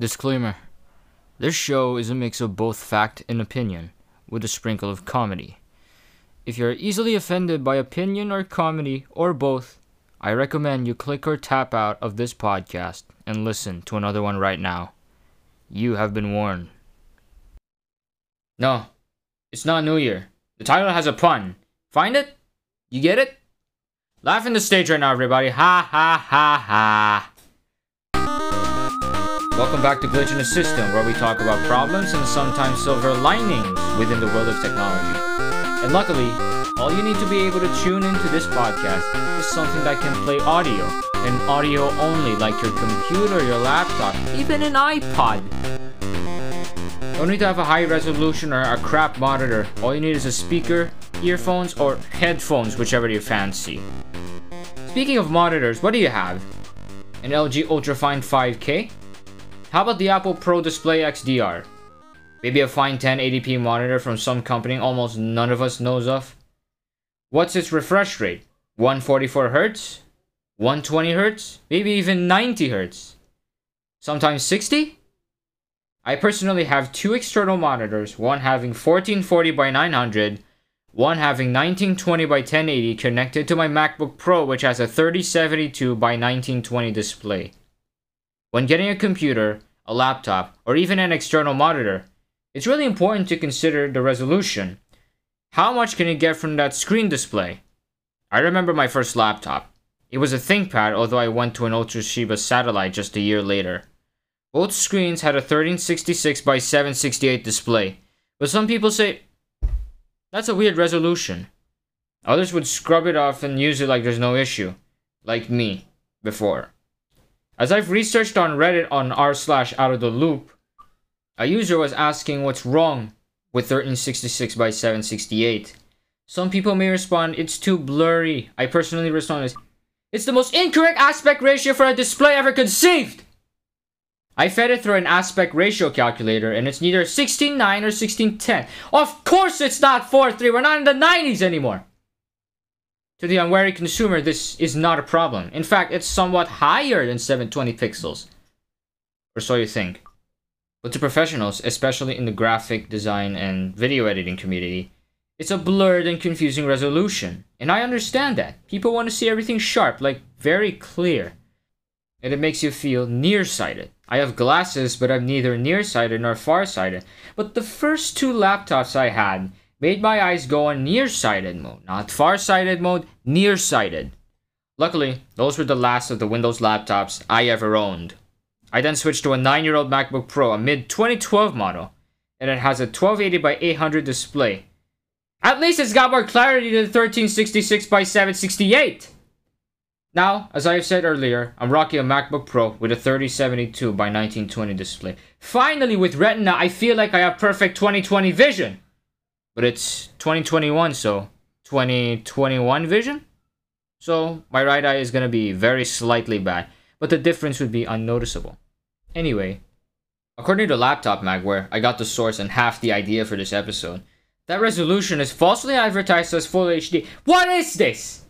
Disclaimer. This show is a mix of both fact and opinion, with a sprinkle of comedy. If you're easily offended by opinion or comedy, or both, I recommend you click or tap out of this podcast and listen to another one right now. You have been warned. No, it's not New Year. The title has a pun. Find it? You get it? Laugh in the stage right now, everybody. Ha ha ha ha. Welcome back to Glitch in a System, where we talk about problems and sometimes silver linings within the world of technology. And luckily, all you need to be able to tune into this podcast is something that can play audio, and audio only, like your computer, your laptop, even an iPod. Don't need to have a high resolution or a crap monitor. All you need is a speaker, earphones, or headphones, whichever you fancy. Speaking of monitors, what do you have? An LG UltraFine 5K? How about the Apple Pro Display XDR? Maybe a fine 1080p monitor from some company almost none of us knows of? What's its refresh rate? 144Hz? 120Hz? Maybe even 90Hz? Sometimes 60? I personally have two external monitors, one having 1440x900, one having 1920x1080 connected to my MacBook Pro, which has a 3072x1920 display. When getting a computer, a laptop, or even an external monitor, it's really important to consider the resolution. How much can you get from that screen display? I remember my first laptop. It was a ThinkPad, although I went to an UltraShiba satellite just a year later. Both screens had a 1366x768 display, but some people say, that's a weird resolution. Others would scrub it off and use it like there's no issue, like me, before. As I've researched on Reddit on r/outofthe loop, a user was asking what's wrong with 1366x768. Some people may respond, it's too blurry. I personally respond as, it's the most incorrect aspect ratio for a display ever conceived! I fed it through an aspect ratio calculator and it's neither 16:9 or 16:10. Of course it's not 4:3, we're not in the 90s anymore! To the unwary consumer, this is not a problem. In fact, it's somewhat higher than 720 pixels. Or so you think. But to professionals, especially in the graphic design and video editing community, it's a blurred and confusing resolution. And I understand that. People want to see everything sharp, like very clear. And it makes you feel nearsighted. I have glasses, but I'm neither nearsighted nor farsighted. But the first two laptops I had made my eyes go on nearsighted mode, not farsighted mode, nearsighted. Luckily, those were the last of the Windows laptops I ever owned. I then switched to a 9-year-old MacBook Pro, a mid-2012 model, and it has a 1280x800 display. At least it's got more clarity than 1366x768! Now, as I have said earlier, I'm rocking a MacBook Pro with a 3072x1920 display. Finally, with Retina, I feel like I have perfect 2020 vision! But it's 2021, so 2021 vision? So my right eye is going to be very slightly bad, but the difference would be unnoticeable. Anyway, according to Laptop Mag, where I got the source and half the idea for this episode, that resolution is falsely advertised as full HD. What is this?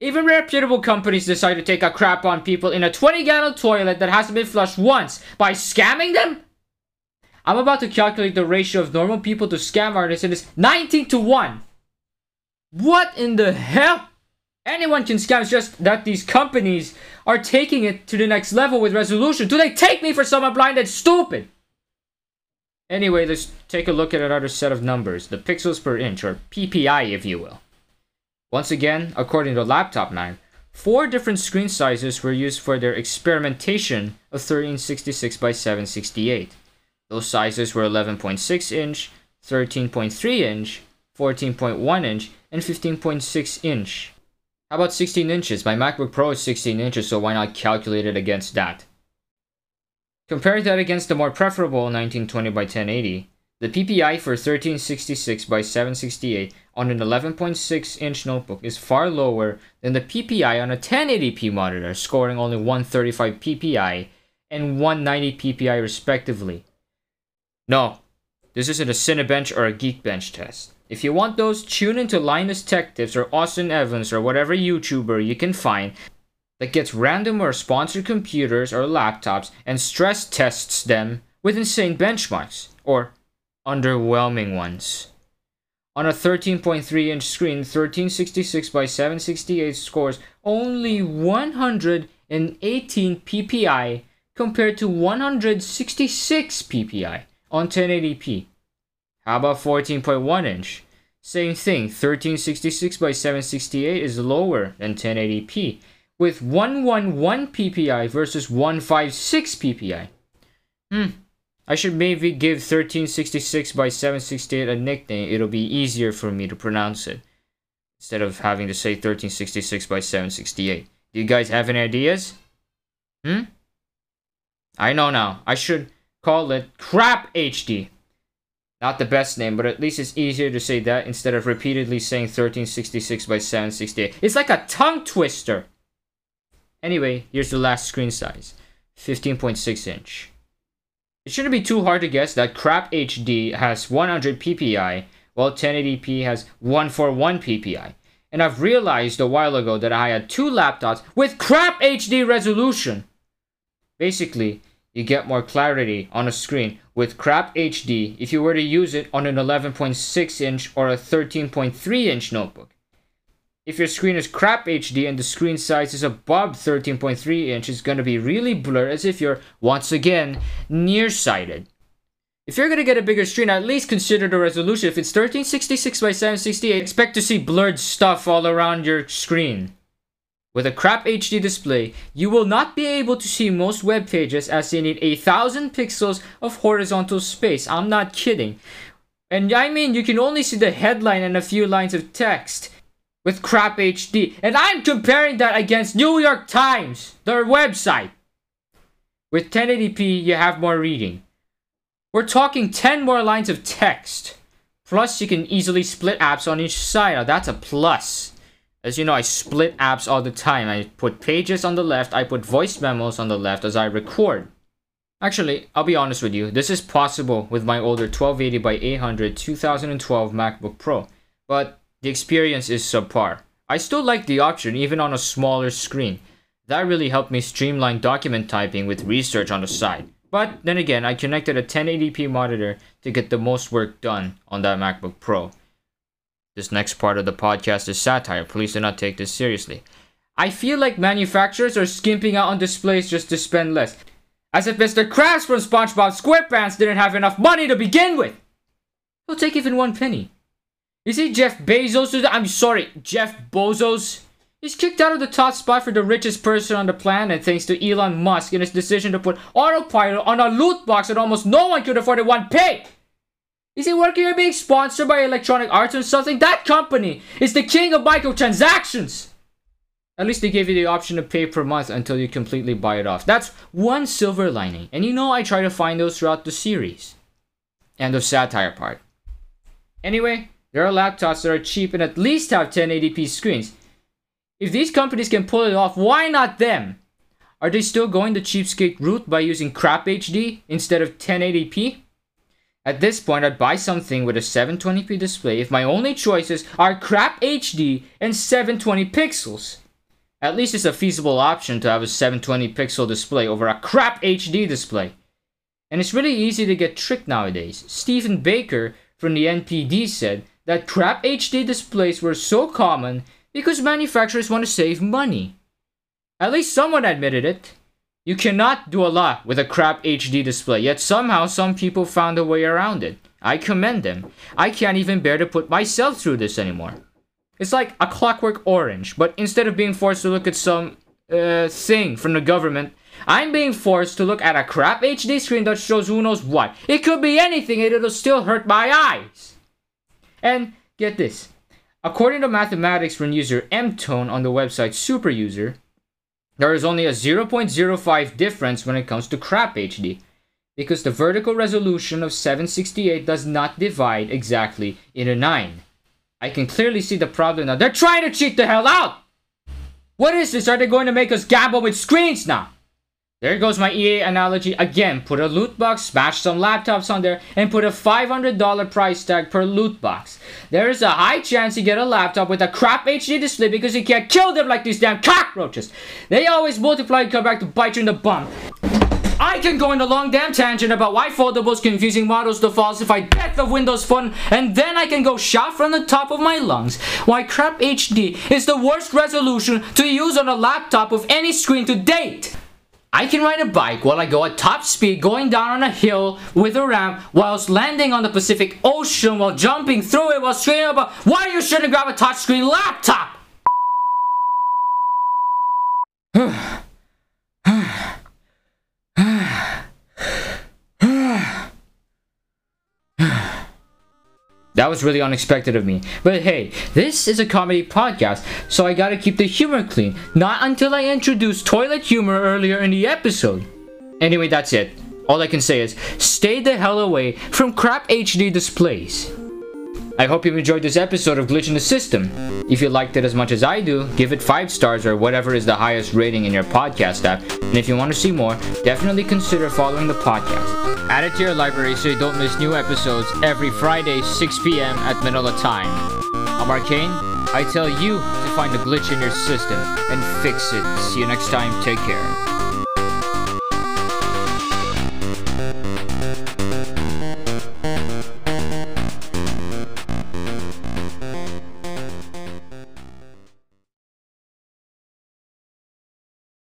Even reputable companies decide to take a crap on people in a 20-gallon toilet that hasn't been flushed once by scamming them? I'm about to calculate the ratio of normal people to scam artists and it's 19:1. What in the hell? Anyone can scam, it's just that these companies are taking it to the next level with resolution. Do they take me for someone blind and stupid? Anyway, let's take a look at another set of numbers, the pixels per inch, or PPI if you will. Once again, according to Laptop Mag, four different screen sizes were used for their experimentation of 1366x768. Those sizes were 11.6 inch, 13.3 inch, 14.1 inch, and 15.6 inch. How about 16 inches? My MacBook Pro is 16 inches, so why not calculate it against that? Compare that against the more preferable 1920x1080. The PPI for 1366x768 on an 11.6 inch notebook is far lower than the PPI on a 1080p monitor, scoring only 135 PPI and 190 PPI respectively. No, this isn't a Cinebench or a Geekbench test. If you want those, tune into Linus Tech Tips or Austin Evans or whatever YouTuber you can find that gets random or sponsored computers or laptops and stress tests them with insane benchmarks, or underwhelming ones. On a 13.3-inch screen, 1366 by 768 scores only 118 ppi compared to 166 ppi on 1080p. How about 14.1-inch? Same thing, 1366 by 768 is lower than 1080p, with 111 ppi versus 156 ppi. I should maybe give 1366 by 768 a nickname. It'll be easier for me to pronounce it, instead of having to say 1366 by 768. Do you guys have any ideas? I know now. I should call it Crap HD. Not the best name, but at least it's easier to say that instead of repeatedly saying 1366 by 768. It's like a tongue twister. Anyway, here's the last screen size, 15.6 inch. It shouldn't be too hard to guess that Crap HD has 100 ppi, while 1080p has 141 ppi. And I've realized a while ago that I had two laptops with Crap HD resolution. Basically, you get more clarity on a screen with Crap HD if you were to use it on an 11.6 inch or a 13.3 inch notebook. If your screen is Crap HD and the screen size is above 13.3 inch, it's going to be really blurred, as if you're, once again, nearsighted. If you're going to get a bigger screen, at least consider the resolution. If it's 1366 by 768, expect to see blurred stuff all around your screen. With a Crap HD display, you will not be able to see most web pages, as they need 1,000 pixels of horizontal space. I'm not kidding. And I mean, you can only see the headline and a few lines of text with Crap HD, and I'm comparing that against New York Times, their website. With 1080p, you have more reading. We're talking 10 more lines of text. Plus, you can easily split apps on each side. Now, that's a plus. As you know, I split apps all the time. I put pages on the left, I put voice memos on the left as I record. Actually, I'll be honest with you, this is possible with my older 1280 by 800 2012 MacBook Pro, but the experience is subpar. I still like the option even on a smaller screen. That really helped me streamline document typing with research on the side. But then again, I connected a 1080p monitor to get the most work done on that MacBook Pro. This next part of the podcast is satire. Please do not take this seriously. I feel like manufacturers are skimping out on displays just to spend less. As if Mr. Krabs from SpongeBob SquarePants didn't have enough money to begin with. He'll take even one penny. You see Jeff Bezos? I'm sorry, Jeff Bezos. He's kicked out of the top spot for the richest person on the planet thanks to Elon Musk and his decision to put autopilot on a loot box that almost no one could afford in one pay. Is he working or being sponsored by Electronic Arts or something? That company is the king of microtransactions. At least they gave you the option to pay per month until you completely buy it off. That's one silver lining. And you know I try to find those throughout the series. End of satire part. Anyway, there are laptops that are cheap and at least have 1080p screens. If these companies can pull it off, why not them? Are they still going the cheapskate route by using Crap HD instead of 1080p? At this point, I'd buy something with a 720p display if my only choices are Crap HD and 720 pixels. At least it's a feasible option to have a 720 pixel display over a Crap HD display. And it's really easy to get tricked nowadays. Stephen Baker from the NPD said that Crap HD displays were so common because manufacturers want to save money. At least someone admitted it. You cannot do a lot with a Crap HD display, yet somehow some people found a way around it. I commend them. I can't even bear to put myself through this anymore. It's like A Clockwork Orange, but instead of being forced to look at some thing from the government, I'm being forced to look at a Crap HD screen that shows who knows what. It could be anything and it'll still hurt my eyes. And get this, according to mathematics from user Mtone on the website SuperUser, there is only a 0.05 difference when it comes to Crap HD, because the vertical resolution of 768 does not divide exactly into 9. I can clearly see the problem now. They're trying to cheat the hell out! What is this? Are they going to make us gamble with screens now? There goes my EA analogy again. Put a loot box, smash some laptops on there, and put a $500 price tag per loot box. There is a high chance you get a laptop with a crap HD display because you can't kill them like these damn cockroaches. They always multiply and come back to bite you in the bum. I can go on a long damn tangent about why foldables confusing models to falsify death of Windows Phone, and then I can go shout from the top of my lungs why crap HD is the worst resolution to use on a laptop of any screen to date. I can ride a bike while I go at top speed going down on a hill with a ramp whilst landing on the Pacific Ocean while jumping through it while screaming about why you shouldn't grab a touchscreen laptop! That was really unexpected of me. But hey, this is a comedy podcast, so I gotta keep the humor clean. Not until I introduced toilet humor earlier in the episode. Anyway, that's it. All I can say is, stay the hell away from crap HD displays. I hope you've enjoyed this episode of Glitch in a System. If you liked it as much as I do, give it 5 stars or whatever is the highest rating in your podcast app. And if you want to see more, definitely consider following the podcast. Add it to your library so you don't miss new episodes every Friday, 6 p.m. at Manila time. I'm Arcane. I tell you to find the glitch in your system and fix it. See you next time. Take care.